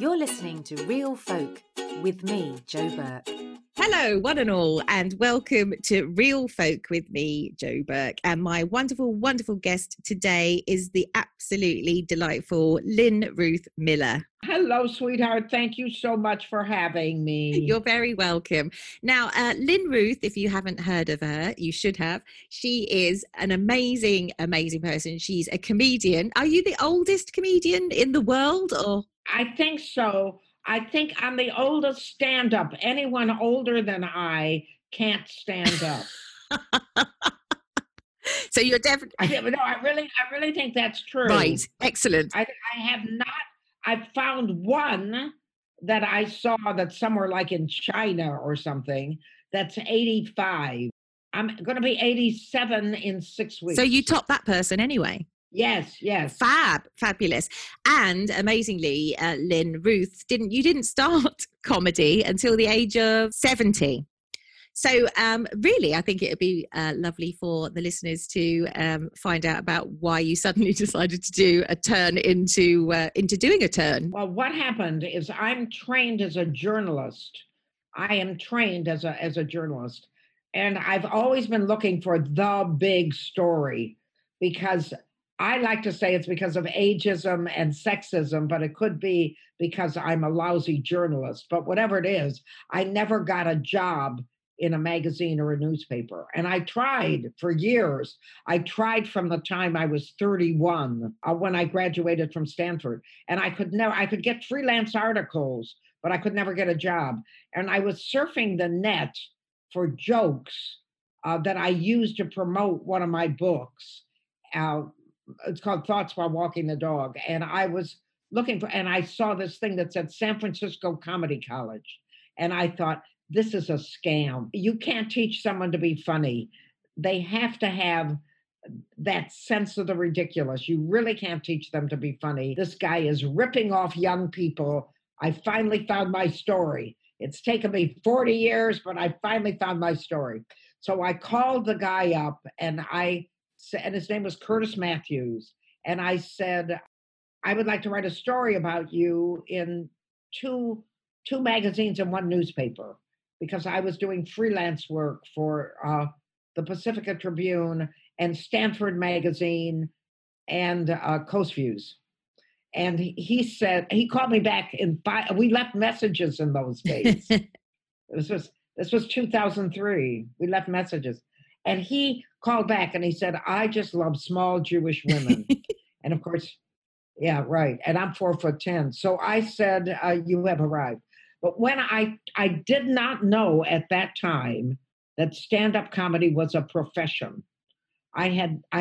You're listening to Real Folk with me, Joe Burke. Hello, one and all, and welcome to Real Folk with me, Joe Burke. And my wonderful, wonderful guest today is the absolutely delightful Lynn Ruth Miller. Hello, sweetheart. Thank you so much for having me. You're very welcome. Now, Lynn Ruth, if you haven't heard of her, you should have. She is an amazing, amazing person. She's a comedian. Are you the oldest comedian in the world? Or I think so. I think I'm the oldest stand-up. Anyone older than I can't stand up. So you're definitely... I really think that's true. Right. Excellent. I have not... I found one that I saw that's somewhere like in China or something that's 85. I'm going to be 87 in 6 weeks. So you top that person anyway. Yes. Fabulous. And amazingly, Lynn Ruth, you didn't start comedy until the age of 70. So really, I think it would be lovely for the listeners to find out about why you suddenly decided to do a turn into doing a turn. Well, what happened is I'm trained as a journalist. I am trained as a journalist. And I've always been looking for the big story, because I like to say it's because of ageism and sexism, but it could be because I'm a lousy journalist. But whatever it is, I never got a job in a magazine or a newspaper. And I tried for years. I tried from the time I was 31 when I graduated from Stanford. And I could get freelance articles, but I could never get a job. And I was surfing the net for jokes that I used to promote one of my books. It's called Thoughts While Walking the Dog. And I was looking for, and I saw this thing that said San Francisco Comedy College. And I thought, this is a scam. You can't teach someone to be funny. They have to have that sense of the ridiculous. You really can't teach them to be funny. This guy is ripping off young people. I finally found my story. It's taken me 40 years, but I finally found my story. So I called the guy up, and his name was Curtis Matthews. And I said, I would like to write a story about you in two magazines and one newspaper, because I was doing freelance work for the Pacifica Tribune and Stanford Magazine and Coast Views. And he called me back we left messages in those days. This was 2003. We left messages. And he called back and he said, I just love small Jewish women. And of course, yeah, right. And I'm 4'10". So I said, you have arrived. But when I did not know at that time that stand-up comedy was a profession. I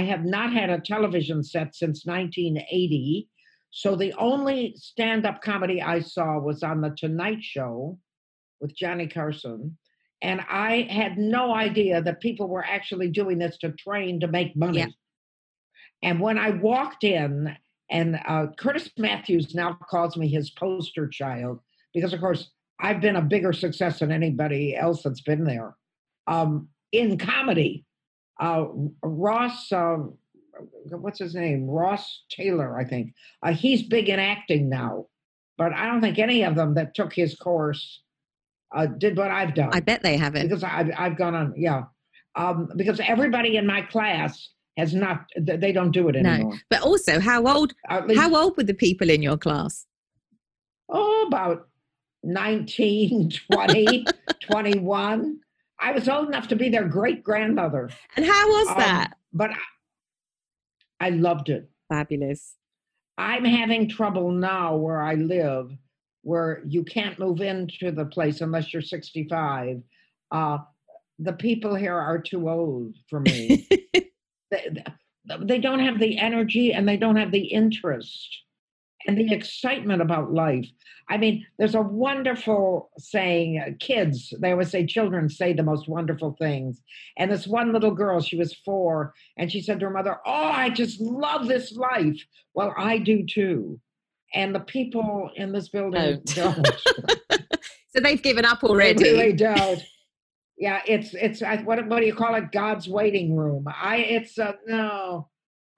have not had a television set since 1980. So the only stand-up comedy I saw was on The Tonight Show with Johnny Carson. And I had no idea that people were actually doing this to train to make money. Yeah. And when I walked in, and Curtis Matthews now calls me his poster child, because, of course, I've been a bigger success than anybody else that's been there. In comedy, Ross, what's his name? Ross Taylor, I think. He's big in acting now, but I don't think any of them that took his course did what I've done. I bet they haven't. Because I've gone on, yeah. Because everybody in my class has not, they don't do it anymore. No. But also, how old were the people in your class? Oh, about 19, 20, 21. I was old enough to be their great-grandmother. And how was that? But I loved it. Fabulous. I'm having trouble now where I live, where you can't move into the place unless you're 65. The people here are too old for me. They don't have the energy and they don't have the interest and the excitement about life. I mean, there's a wonderful saying, kids, they always say children say the most wonderful things. And this one little girl, she was 4, and she said to her mother, oh, I just love this life. Well, I do too. And the people in this building don't. So they've given up already. They really don't. Yeah, it's what do you call it? God's waiting room. No.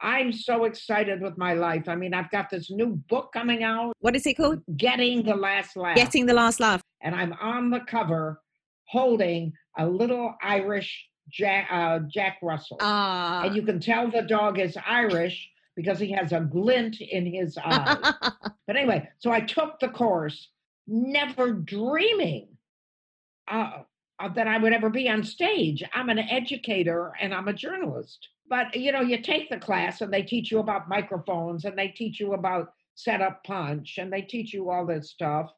I'm so excited with my life. I mean, I've got this new book coming out. What is it called? Getting the Last Laugh. Getting the Last Laugh. And I'm on the cover holding a little Irish Jack Russell. And you can tell the dog is Irish because he has a glint in his eye. But anyway, so I took the course, never dreaming that I would ever be on stage. I'm an educator and I'm a journalist. But, you know, you take the class and they teach you about microphones and they teach you about setup punch and they teach you all this stuff.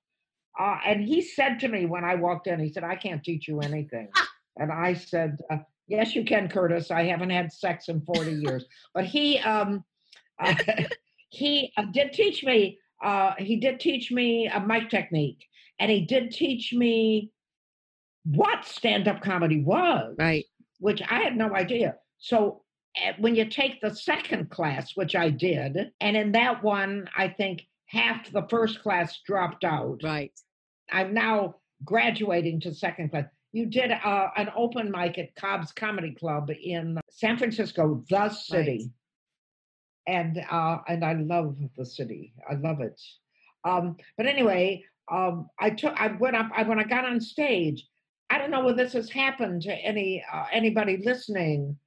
And he said to me when I walked in, he said, I can't teach you anything. And I said, yes, you can, Curtis. I haven't had sex in 40 years. But he did teach me a mic technique, and he did teach me what stand-up comedy was, right? Which I had no idea. So when you take the second class, which I did, and in that one, I think half the first class dropped out. Right. I'm now graduating to second class. You did an open mic at Cobb's Comedy Club in San Francisco, the city. Right. And I love the city. I love it. But anyway, when I got on stage, I don't know whether this has happened to anybody listening,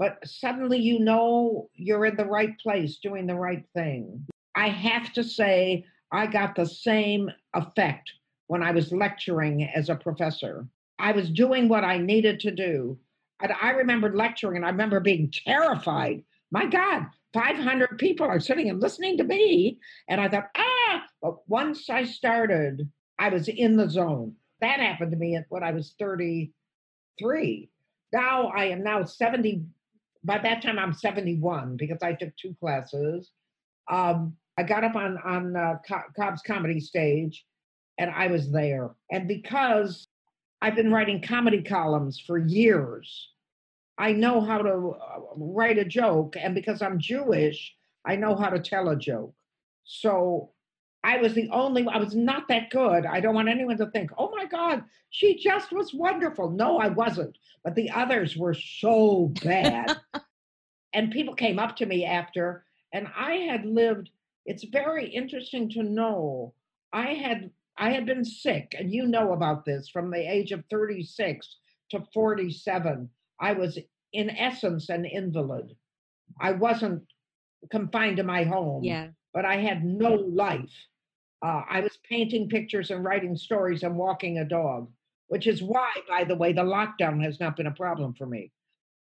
but suddenly you know you're in the right place doing the right thing. I have to say I got the same effect when I was lecturing as a professor. I was doing what I needed to do. And I remembered lecturing and I remember being terrified. My God, 500 people are sitting and listening to me. And I thought, but once I started, I was in the zone. That happened to me when I was 33. Now I am 70. By that time, I'm 71 because I took two classes. I got up on Cobb's Comedy Stage and I was there. And because I've been writing comedy columns for years, I know how to write a joke. And because I'm Jewish, I know how to tell a joke. So I was not that good. I don't want anyone to think, oh my God, she just was wonderful. No, I wasn't. But the others were so bad. And people came up to me after, and it's very interesting to know, I had been sick, and you know about this, from the age of 36 to 47. I was, in essence, an invalid. I wasn't confined to my home, but I had no life. I was painting pictures and writing stories and walking a dog, which is why, by the way, the lockdown has not been a problem for me.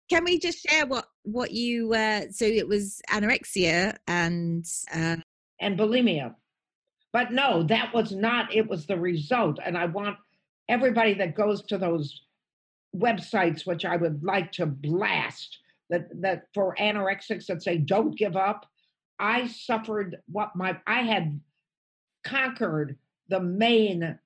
Can we just share what you, so it was anorexia and bulimia. But no, that was not, it was the result. And I want everybody that goes to those websites, which I would like to blast, that for anorexics that say, don't give up. I suffered I had conquered the main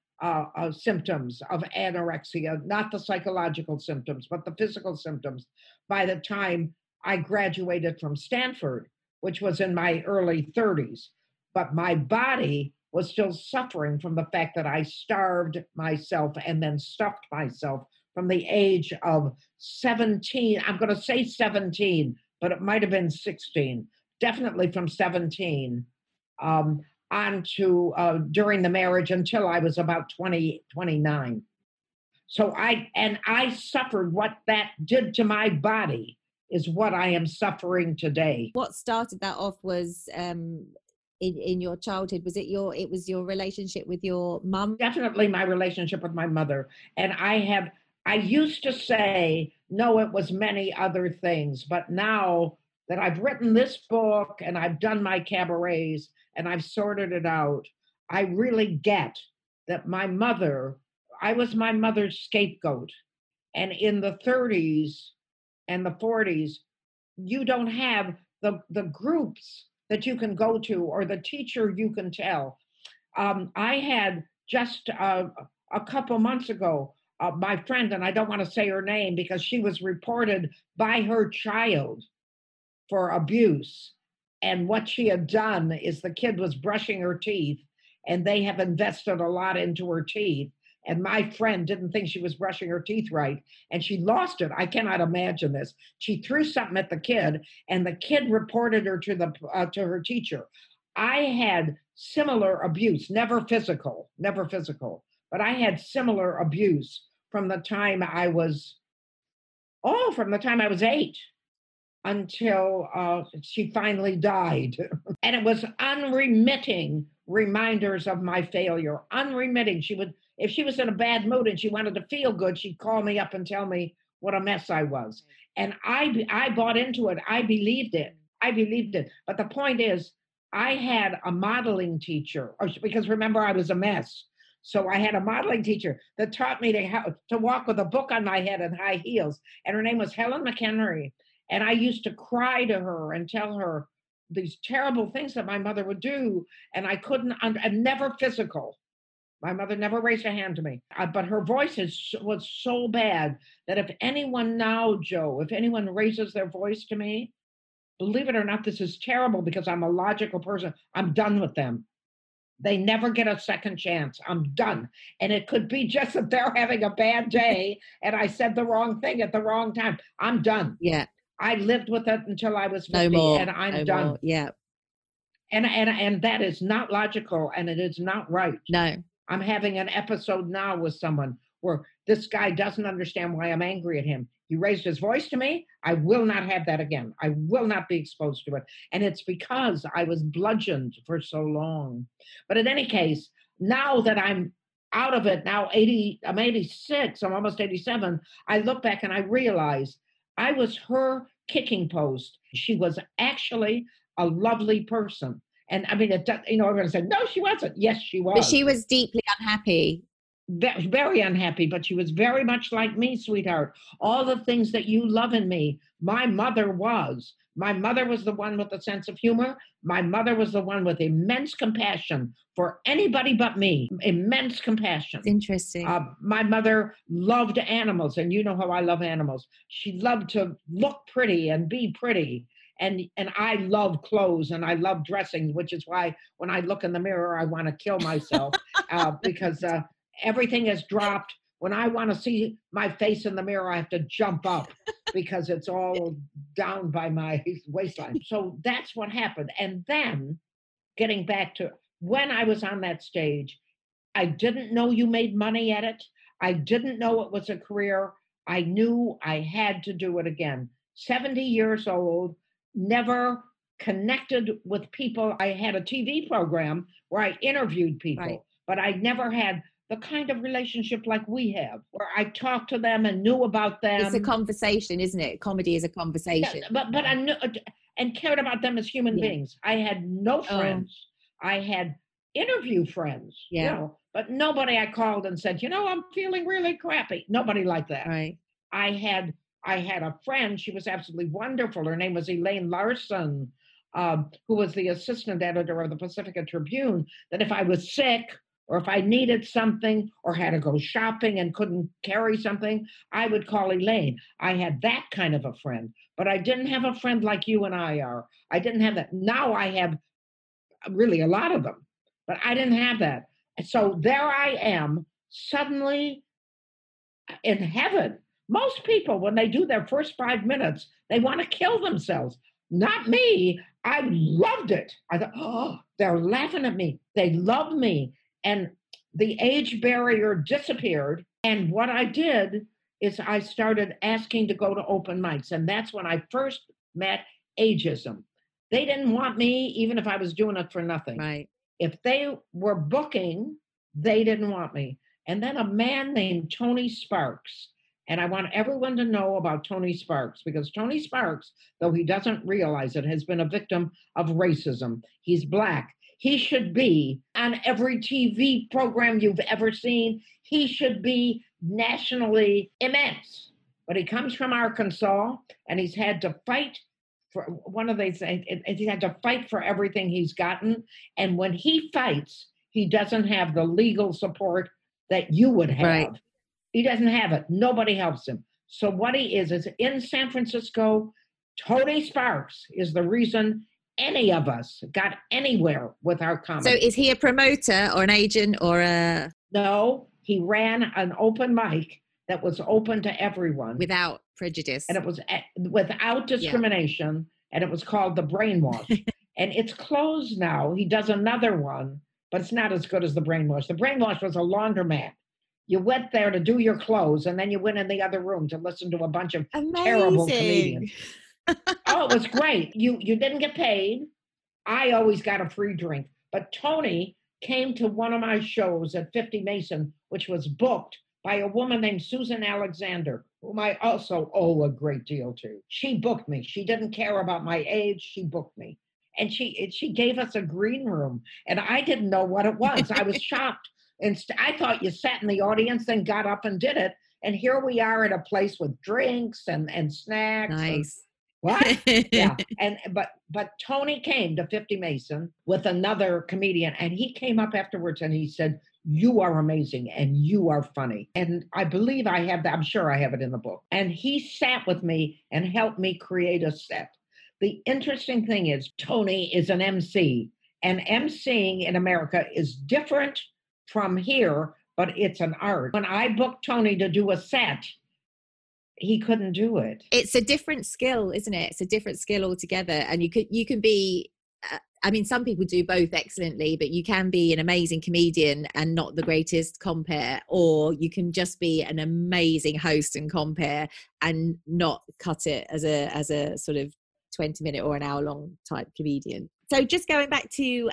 symptoms of anorexia, not the psychological symptoms, but the physical symptoms by the time I graduated from Stanford, which was in my early 30s. But my body was still suffering from the fact that I starved myself and then stuffed myself from the age of 17. I'm going to say 17, but it might have been 16. Definitely from 17 on to during the marriage until I was about 20, 29. So I suffered what that did to my body is what I am suffering today. What started that off was in your childhood. Was it was your relationship with your mum? Definitely my relationship with my mother. And I used to say, no, it was many other things, but now that I've written this book and I've done my cabarets and I've sorted it out, I really get that I was my mother's scapegoat. And in the 30s and the 40s, you don't have the groups that you can go to or the teacher you can tell. I had just a couple months ago, my friend, and I don't want to say her name because she was reported by her child for abuse. And what she had done is the kid was brushing her teeth and they have invested a lot into her teeth. and my friend didn't think she was brushing her teeth right, and she lost it. I cannot imagine this. She threw something at the kid, and the kid reported her to her teacher. I had similar abuse, never physical, but I had similar abuse from the time I was, eight until she finally died. And it was unremitting reminders of my failure, unremitting. She would, if she was in a bad mood and she wanted to feel good, she'd call me up and tell me what a mess I was. And I bought into it. I believed it. But the point is, I had a modeling teacher, because remember, I was a mess. So I had a modeling teacher that taught me to walk with a book on my head and high heels. And her name was Helen McHenry. And I used to cry to her and tell her these terrible things that my mother would do. And I couldn't, I'm never physical. My mother never raised a hand to me. But her voice was so bad that if anyone now, Joe, if anyone raises their voice to me, believe it or not, this is terrible because I'm a logical person. I'm done with them. They never get a second chance. I'm done. And it could be just that they're having a bad day and I said the wrong thing at the wrong time. I'm done. Yeah. I lived with it until I was 50 and I'm done. Yeah. And that is not logical and it is not right. No. I'm having an episode now with someone where this guy doesn't understand why I'm angry at him. He raised his voice to me. I will not have that again. I will not be exposed to it. And it's because I was bludgeoned for so long. But in any case, now that I'm out of it, now I'm 86, I'm almost 87, I look back and I realize I was her kicking post. She was actually a lovely person. And I mean, everyone said, no, she wasn't. Yes, she was. But she was deeply unhappy. Very unhappy, but she was very much like me, sweetheart. All the things that you love in me, my mother was. My mother was the one with a sense of humor. My mother was the one with immense compassion for anybody but me. Immense compassion. Interesting. My mother loved animals, and you know how I love animals. She loved to look pretty and be pretty. And I love clothes and I love dressing, which is why when I look in the mirror, I want to kill myself because... everything has dropped. When I want to see my face in the mirror, I have to jump up because it's all down by my waistline. So that's what happened. And then getting back to when I was on that stage, I didn't know you made money at it. I didn't know it was a career. I knew I had to do it again. 70 years old, never connected with people. I had a TV program where I interviewed people, right, but I never had the kind of relationship like we have, where I talked to them and knew about them. It's a conversation, isn't it? Comedy is a conversation. Yeah, but I knew and cared about them as human beings. I had no friends. I had interview friends, you know, but nobody I called and said, you know, I'm feeling really crappy. Nobody like that. Right. I had a friend. She was absolutely wonderful. Her name was Elaine Larson, who was the assistant editor of the Pacifica Tribune, that if I was sick, or if I needed something or had to go shopping and couldn't carry something, I would call Elaine. I had that kind of a friend, but I didn't have a friend like you and I are. I didn't have that. Now I have really a lot of them, but I didn't have that. So there I am, suddenly in heaven. Most people, when they do their first 5 minutes, they want to kill themselves. Not me. I loved it. I thought, oh, they're laughing at me. They love me. And the age barrier disappeared. And what I did is I started asking to go to open mics. And that's when I first met ageism. They didn't want me, even if I was doing it for nothing. Right. If they were booking, they didn't want me. And then a man named Tony Sparks. And I want everyone to know about Tony Sparks, because Tony Sparks, though he doesn't realize it, has been a victim of racism. He's Black. He should be on every TV program you've ever seen. He should be nationally immense. But he comes from Arkansas, and he's had to fight for one of these things. He's had to fight for everything he's gotten. And when he fights, he doesn't have the legal support that you would have. Right. He doesn't have it. Nobody helps him. So what he is in San Francisco, Tony Sparks is the reason any of us got anywhere with our comedy. So is he a promoter or an agent or a... No, He ran an open mic that was open to everyone. Without prejudice. And it was without discrimination. Yeah. And it was called The Brainwash. And it's closed now. He does another one, but it's not as good as The Brainwash. The Brainwash was a laundromat. You went there to do your clothes, and then you went in the other room to listen to a bunch of terrible comedians. Oh, it was great. You didn't get paid. I always got a free drink. But Tony came to one of my shows at 50 Mason, which was booked by a woman named Susan Alexander, whom I also owe a great deal to. She booked me. She didn't care about my age. She booked me. And she gave us a green room. And I didn't know what it was. I was shocked. And I thought you sat in the audience and got up and did it. And here we are at a place with drinks and snacks. Nice. And, what? Yeah. And but Tony came to 50 Mason with another comedian, and he came up afterwards and he said, "You are amazing and you are funny." And I believe I have that. I'm sure I have it in the book. And he sat with me and helped me create a set. The interesting thing is Tony is an MC, and MCing in America is different from here, but it's an art. When I booked Tony to do a set, he couldn't do it. It's a different skill, isn't it? It's a different skill altogether. And you can be, I mean, some people do both excellently, but you can be an amazing comedian and not the greatest compere, or you can just be an amazing host and compere and not cut it as a sort of 20-minute or an hour-long type comedian. So just going back to,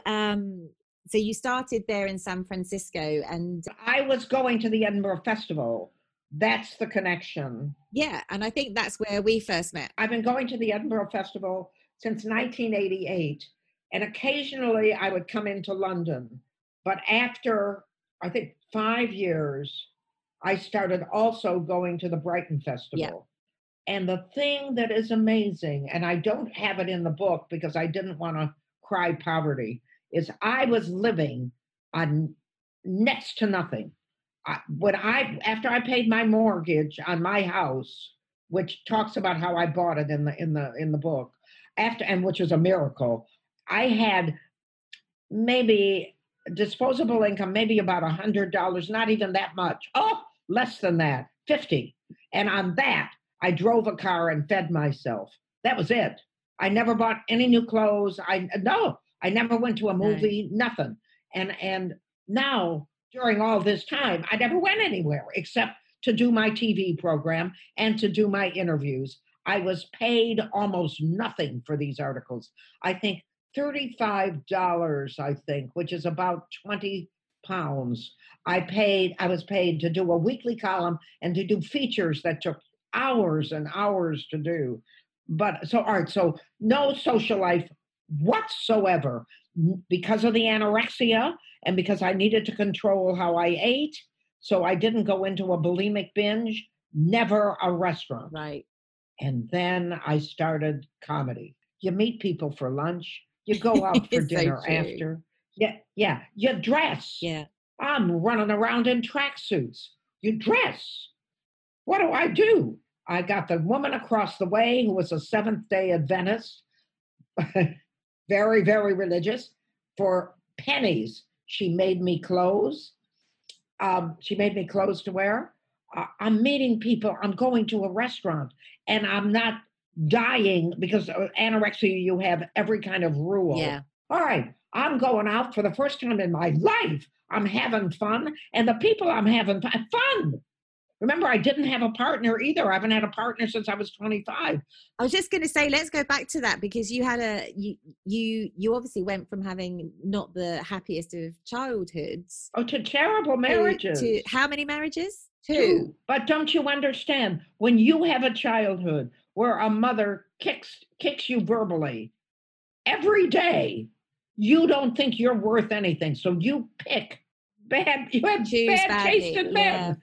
so you started there in San Francisco, and I was going to the Edinburgh Festival. That's the connection. Yeah, and I think that's where we first met. I've been going to the Edinburgh Festival since 1988, and occasionally I would come into London. But after, I think, 5 years, I started also going to the Brighton Festival. Yeah. And the thing that is amazing, and I don't have it in the book because I didn't want to cry poverty, is I was living on next to nothing. After I paid my mortgage on my house, which talks about how I bought it in the book, and which was a miracle, I had maybe disposable income, maybe about $100, not even that much. Oh, less than that, 50. And on that, I drove a car and fed myself. That was it. I never bought any new clothes. I never went to a movie, nothing. And now, during all this time, I never went anywhere except to do my TV program and to do my interviews. I was paid almost nothing for these articles. I think $35, which is about 20 pounds. I was paid to do a weekly column and to do features that took hours and hours to do. So no social life whatsoever. Because of the anorexia and because I needed to control how I ate, so I didn't go into a bulimic binge, never a restaurant. Right. And then I started comedy. You meet people for lunch. You go out for dinner after. Yeah. You dress. Yeah. I'm running around in tracksuits. You dress. What do? I got the woman across the way who was a Seventh-day Adventist. Very, very religious. For pennies, she made me clothes. She made me clothes to wear. I'm meeting people. I'm going to a restaurant, and I'm not dying because of anorexia. You have every kind of rule. Yeah. All right, I'm going out for the first time in my life. I'm having fun, and the people I'm having fun. Remember, I didn't have a partner either. I haven't had a partner since I was 25. I was just going to say, let's go back to that, because you had you obviously went from having not the happiest of childhoods. Oh, to terrible marriages. To how many marriages? Two. But don't you understand? When you have a childhood where a mother kicks you verbally every day, you don't think you're worth anything. So you pick bad. You have bad taste in men.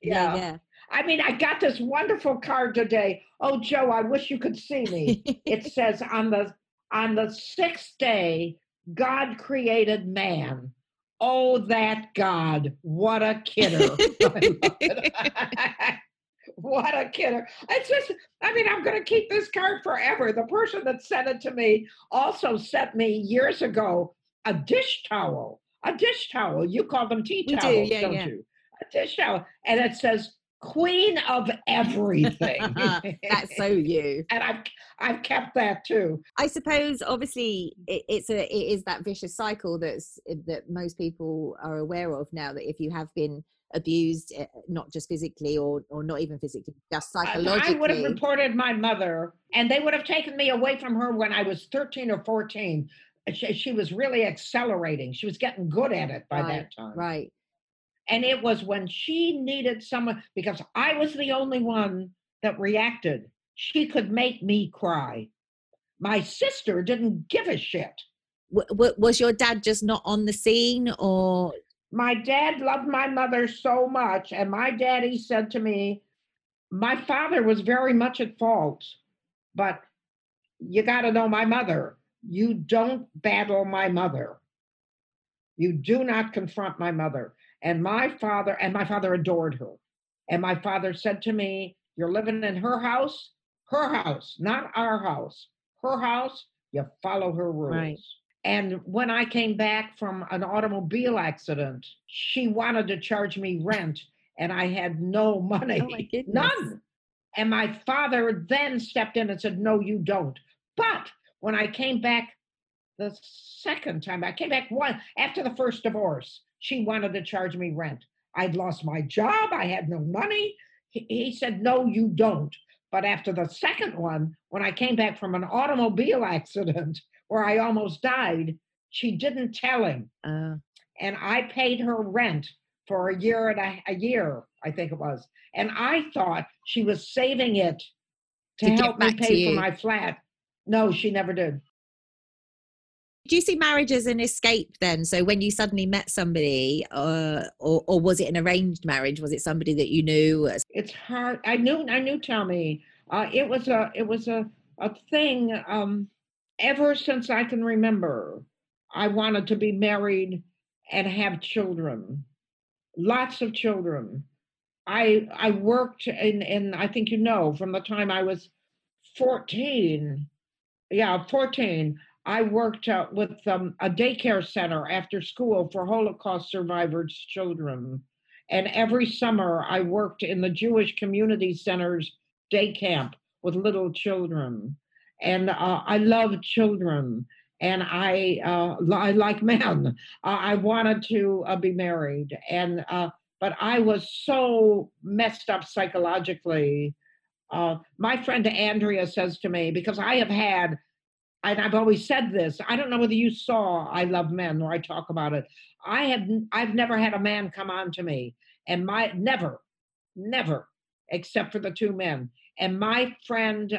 Yeah. I mean, I got this wonderful card today. Oh, Joe, I wish you could see me. It says on the sixth day, God created man. Oh, that God! What a kidder! What a kidder! It's just, I mean, I'm going to keep this card forever. The person that sent it to me also sent me years ago a dish towel. You call them tea towels, don't you? this show. And it says, Queen of Everything. That's so you. And I've kept that too. I suppose, obviously, it is that vicious cycle that most people are aware of now, that if you have been abused, not just physically or not even physically, just psychologically. I would have reported my mother, and they would have taken me away from her when I was 13 or 14. She was really accelerating. She was getting good at it by that time. Right. And it was when she needed someone, because I was the only one that reacted. She could make me cry. My sister didn't give a shit. Was your dad just not on the scene, or? My dad loved my mother so much, and my daddy said to me, my father was very much at fault, but you got to know my mother. You don't battle my mother. You do not confront my mother. And my father adored her. And my father said to me, you're living in her house, not our house, her house, you follow her rules. Right. And when I came back from an automobile accident, she wanted to charge me rent, and I had no money, none. And my father then stepped in and said, no, you don't. But when I came back the second time, I came back after the first divorce, she wanted to charge me rent. I'd lost my job. I had no money. He said, no, you don't. But after the second one, when I came back from an automobile accident where I almost died, she didn't tell him. And I paid her rent for a year, I think it was. And I thought she was saving it to help me pay for my flat. No, she never did. Do you see marriage as an escape then? So when you suddenly met somebody, or was it an arranged marriage? Was it somebody that you knew? It's hard. I knew Tommy. It was a thing. Ever since I can remember, I wanted to be married and have children, lots of children. I worked in I think from the time I was 14. I worked with a daycare center after school for Holocaust survivors' children. And every summer I worked in the Jewish community center's day camp with little children. And I love children, and I like men. I wanted to be married, and but I was so messed up psychologically. My friend Andrea says to me, because I have had, and I've always said this, I don't know whether you saw I Love Men or I talk about it. I've never had a man come on to me, and never, except for the two men. And my friend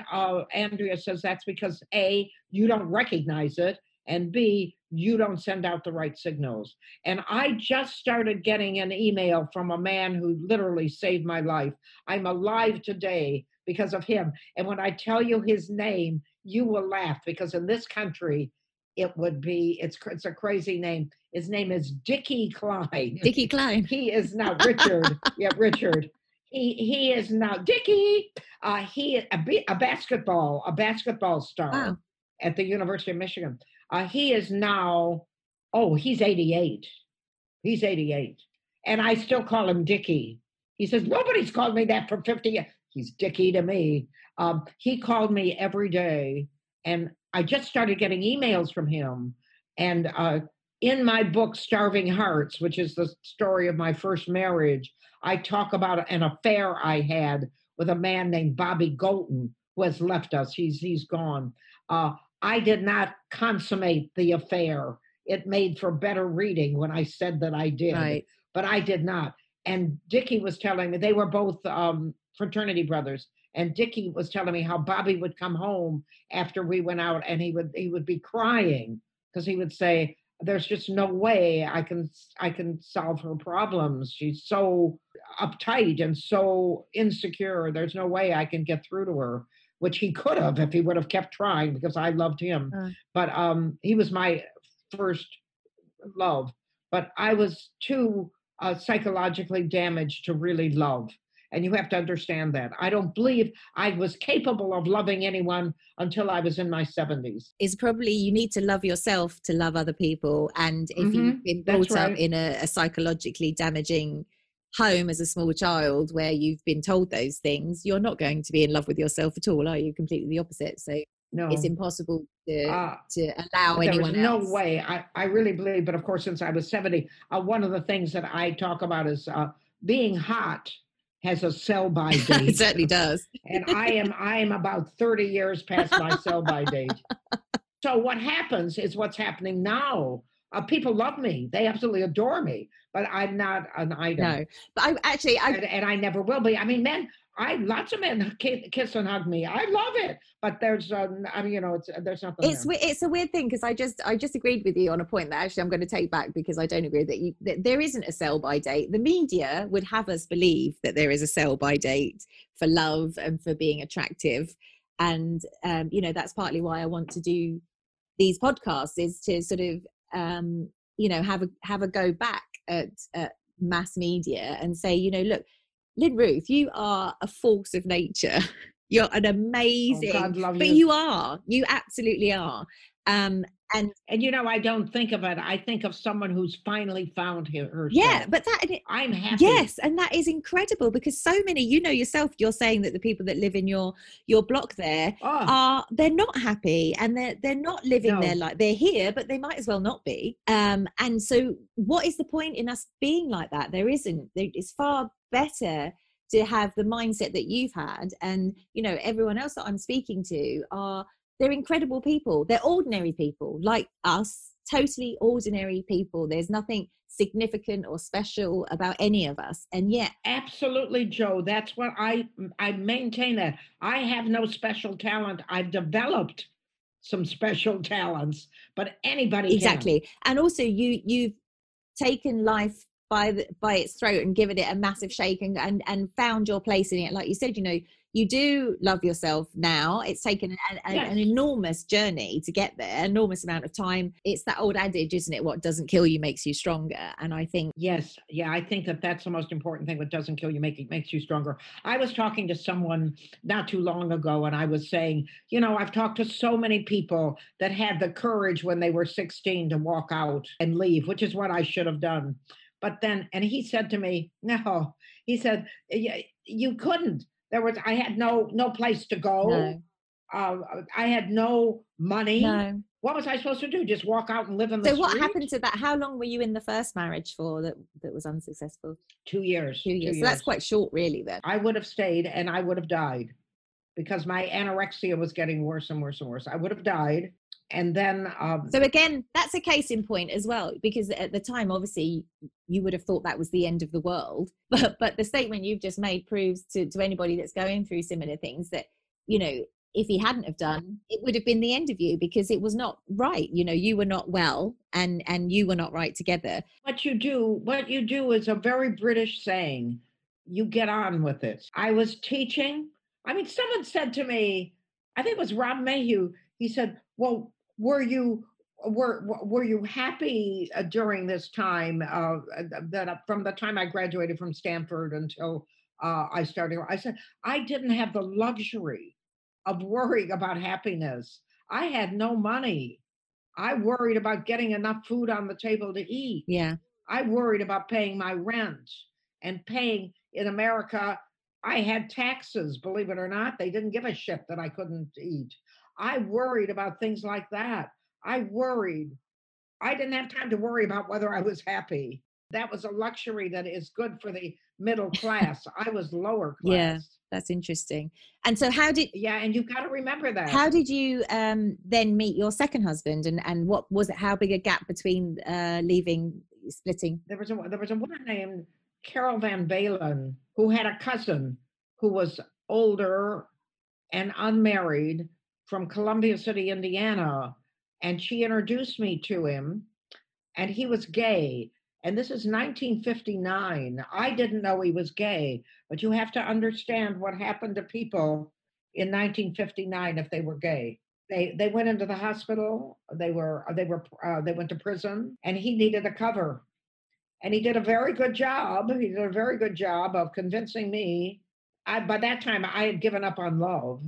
Andrea says that's because A, you don't recognize it, and B, you don't send out the right signals. And I just started getting an email from a man who literally saved my life. I'm alive today because of him. And when I tell you his name, you will laugh, because in this country, it's a crazy name. His name is Dickie Klein. Dickie Klein. He is now Richard. Yeah, Richard. He is now Dickie. He is a basketball star at the University of Michigan. He is now, he's 88. He's 88. And I still call him Dickie. He says, nobody's called me that for 50 years. He's Dickie to me. He called me every day, and I just started getting emails from him. And in my book, Starving Hearts, which is the story of my first marriage, I talk about an affair I had with a man named Bobby Golton, who has left us. He's gone. I did not consummate the affair. It made for better reading when I said that I did, right. But I did not. And Dickie was telling me, they were both fraternity brothers, and Dickie was telling me how Bobby would come home after we went out, and he would be crying, because he would say, there's just no way I can solve her problems. She's so uptight and so insecure. There's no way I can get through to her, which he could have if he would have kept trying, because I loved him. But he was my first love. But I was too psychologically damaged to really love. And you have to understand that. I don't believe I was capable of loving anyone until I was in my 70s. It's probably you need to love yourself to love other people. And if you've been brought up in a psychologically damaging home as a small child where you've been told those things, you're not going to be in love with yourself at all, are you? Completely the opposite. So no, it's impossible to allow anyone else. No way. I really believe, but of course, since I was 70, one of the things that I talk about is being hot has a sell-by date. It certainly does. And I am about 30 years past my sell-by date. So what happens is what's happening now. People love me. They absolutely adore me, but I'm not an idol. No, but I never will be. I mean, men, lots of men kiss and hug me. I love it, but there's, there's nothing. It's a weird thing because I just agreed with you on a point that actually I'm going to take back because I don't agree that there isn't a sell-by date. The media would have us believe that there is a sell-by date for love and for being attractive, and that's partly why I want to do these podcasts is to sort of have a go back at mass media and say, look, Lynn Ruth, you are a force of nature. You're an amazing, you absolutely are. And I don't think of it. I think of someone who's finally found herself. Yeah, but I'm happy. Yes, and that is incredible because so many, yourself, you're saying that the people that live in your block there they're not happy and they're not living their life. They're here, but they might as well not be. And so, what is the point in us being like that? There isn't. It's far better to have the mindset that you've had, and everyone else that I'm speaking to are. They're incredible people. They're ordinary people like us, totally ordinary people. There's nothing significant or special about any of us. And yet. Absolutely, Joe. That's what I maintain that. I have no special talent. I've developed some special talents, but anybody exactly. can. And also you've taken life by its throat and given it a massive shake and found your place in it. Like you said, you do love yourself now. It's taken an enormous journey to get there, enormous amount of time. It's that old adage, isn't it? What doesn't kill you makes you stronger. And I think... Yes. Yeah, I think that's the most important thing. What doesn't kill you makes you stronger. I was talking to someone not too long ago, and I was saying, I've talked to so many people that had the courage when they were 16 to walk out and leave, which is what I should have done. But then, and he said to me, no, he said, you couldn't. I had no place to go. No. I had no money. No. What was I supposed to do? Just walk out and live in the street? So what happened to that? How long were you in the first marriage for that was unsuccessful? 2 years. 2 years. So that's quite short, really, then. I would have stayed and I would have died because my anorexia was getting worse and worse and worse. I would have died. And then... So again, that's a case in point as well, because at the time, obviously, you would have thought that was the end of the world. But the statement you've just made proves to anybody that's going through similar things that, if he hadn't have done, it would have been the end of you because it was not right. You were not well and you were not right together. What you do is a very British saying. You get on with it. I was teaching. I mean, someone said to me, I think it was Rob Mayhew, he said, well, were you happy during this time that from the time I graduated from Stanford until I started? I said, I didn't have the luxury of worrying about happiness. I had no money. I worried about getting enough food on the table to eat. Yeah. I worried about paying my rent and paying in America. I had taxes, believe it or not. They didn't give a shit that I couldn't eat. I worried about things like that. I didn't have time to worry about whether I was happy. That was a luxury that is good for the middle class. I was lower class. Yeah, that's interesting. And so and you've got to remember that. How did you then meet your second husband and what was it? How big a gap between splitting? There was a woman named Carol Van Balen who had a cousin who was older and unmarried from Columbia City, Indiana, and she introduced me to him, and he was gay. And this is 1959. I didn't know he was gay, but you have to understand what happened to people in 1959 if they were gay. They went into the hospital. They went to prison, and he needed a cover, and he did a very good job. He did a very good job of convincing me. By that time, I had given up on love.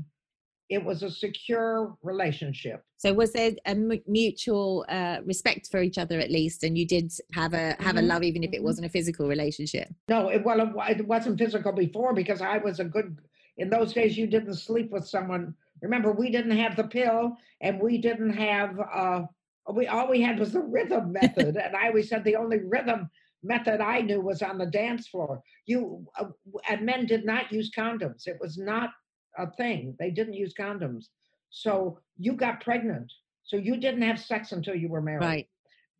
It was a secure relationship. So was there a mutual respect for each other, at least, and you did have a love, even if it wasn't a physical relationship? No, it wasn't physical before, because I was in those days you didn't sleep with someone. Remember, we didn't have the pill, and we didn't have, all we had was the rhythm method, and I always said the only rhythm method I knew was on the dance floor. And men did not use condoms. It was not a thing. They didn't use condoms. So you got pregnant. So you didn't have sex until you were married. Right.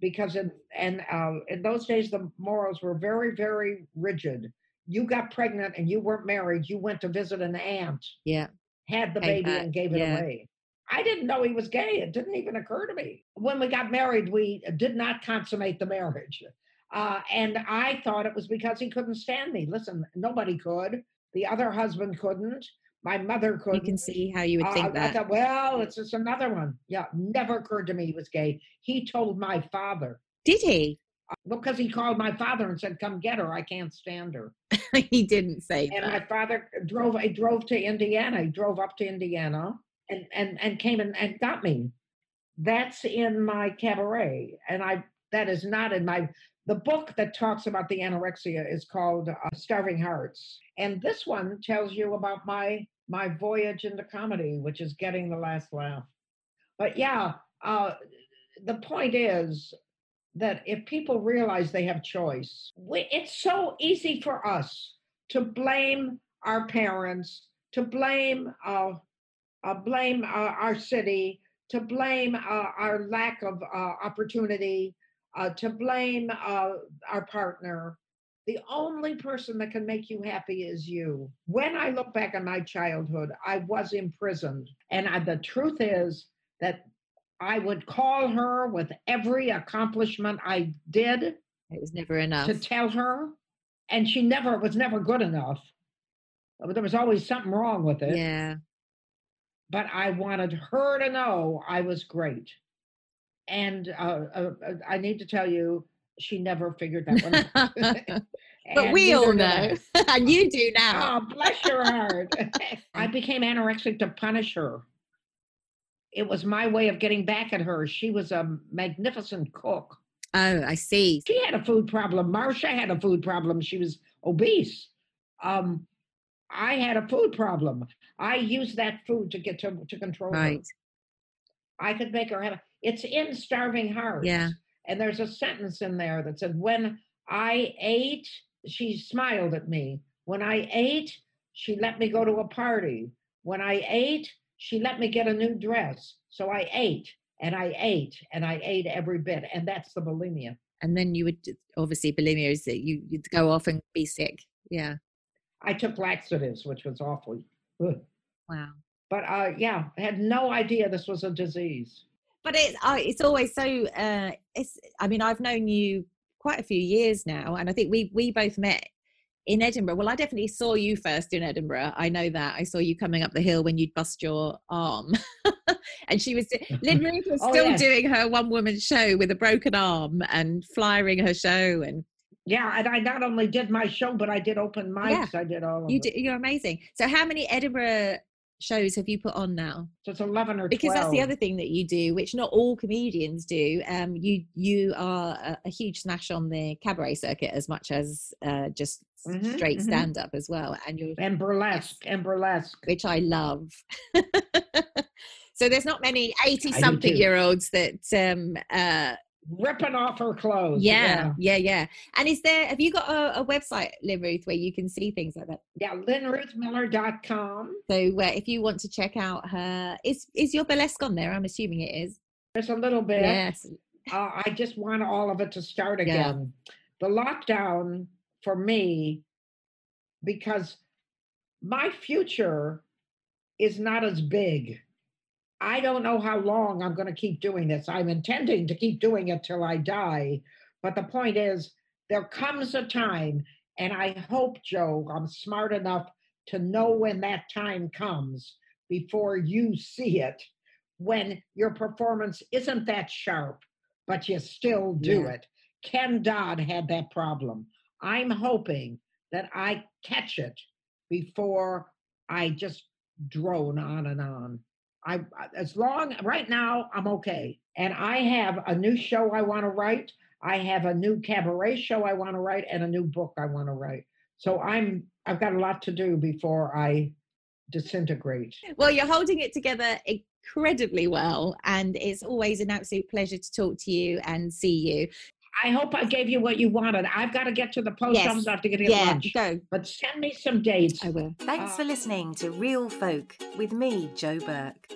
Because in those days, the morals were very, very rigid. You got pregnant and you weren't married. You went to visit an aunt. Yeah. Had the baby and gave it away. I didn't know he was gay. It didn't even occur to me. When we got married, we did not consummate the marriage. And I thought it was because he couldn't stand me. Listen, nobody could. The other husband couldn't. My mother couldn't. You can see how you would think that. I thought, well, it's just another one. Yeah, never occurred to me he was gay. He told my father. Did he? Because he called my father and said, come get her. I can't stand her. He didn't say that. And my father drove to Indiana. He drove up to Indiana and came and got me. That's in my cabaret. And that is not in my... The book that talks about the anorexia is called Starving Hearts. And this one tells you about my voyage into comedy, which is Getting the Last Laugh. But yeah, the point is that if people realize they have choice, it's so easy for us to blame our parents, to blame our city, to blame our lack of opportunity, to blame our partner. The only person that can make you happy is you. When I look back on my childhood, I was imprisoned. And the truth is that I would call her with every accomplishment I did. It was never enough. To tell her. And it was never good enough. There was always something wrong with it. Yeah. But I wanted her to know I was great. And I need to tell you, she never figured that one out. But we all know. And you do now. Oh, bless your heart. I became anorexic to punish her. It was my way of getting back at her. She was a magnificent cook. Oh, I see. She had a food problem. Marcia had a food problem. She was obese. I had a food problem. I used that food to get to control her. Right. I could make her have... It's in Starving Hearts. Yeah. And there's a sentence in there that said, when I ate, she smiled at me. When I ate, she let me go to a party. When I ate, she let me get a new dress. So I ate, and I ate, and I ate every bit. And that's the bulimia. And then you would, obviously, bulimia is that you'd go off and be sick. Yeah. I took laxatives, which was awful. Ugh. Wow. But I had no idea this was a disease. But it's always so. I mean, I've known you quite a few years now, and I think we both met in Edinburgh. Well, I definitely saw you first in Edinburgh. I know that. I saw you coming up the hill when you'd bust your arm, and Lynn Ruth was doing her one-woman show with a broken arm and flyering her show and. Yeah, and I not only did my show, but I did open mics. Yeah. I did all of it. You're amazing. So, how many Edinburgh shows have you put on now? So it's 11 or 12. Because that's the other thing that you do, which not all comedians do. You are a huge smash on the cabaret circuit as much as just straight stand-up as well. And burlesque, which I love. So there's not many 80-something-year-olds that... ripping off her clothes. Yeah. And have you got a website, Lynn Ruth, where you can see things like that? Yeah, LynnRuthmiller.com. So if you want to check out her, is your burlesque on there? I'm assuming it is. There's a little bit. Yes. I just want all of it to start again. Yeah. The lockdown for me, because my future is not as big. I don't know how long I'm going to keep doing this. I'm intending to keep doing it till I die. But the point is, there comes a time, and I hope, Joe, I'm smart enough to know when that time comes before you see it, when your performance isn't that sharp, but you still do it. Ken Dodd had that problem. I'm hoping that I catch it before I just drone on and on. Right now, I'm okay. And I have a new show I want to write. I have a new cabaret show I want to write and a new book I want to write. So I've got a lot to do before I disintegrate. Well, you're holding it together incredibly well. And it's always an absolute pleasure to talk to you and see you. I hope I gave you what you wanted. I've got to get to the post office. I have to get in lunch. Go. But send me some dates. I will. Thanks for listening to Real Folk with me, Joe Burke.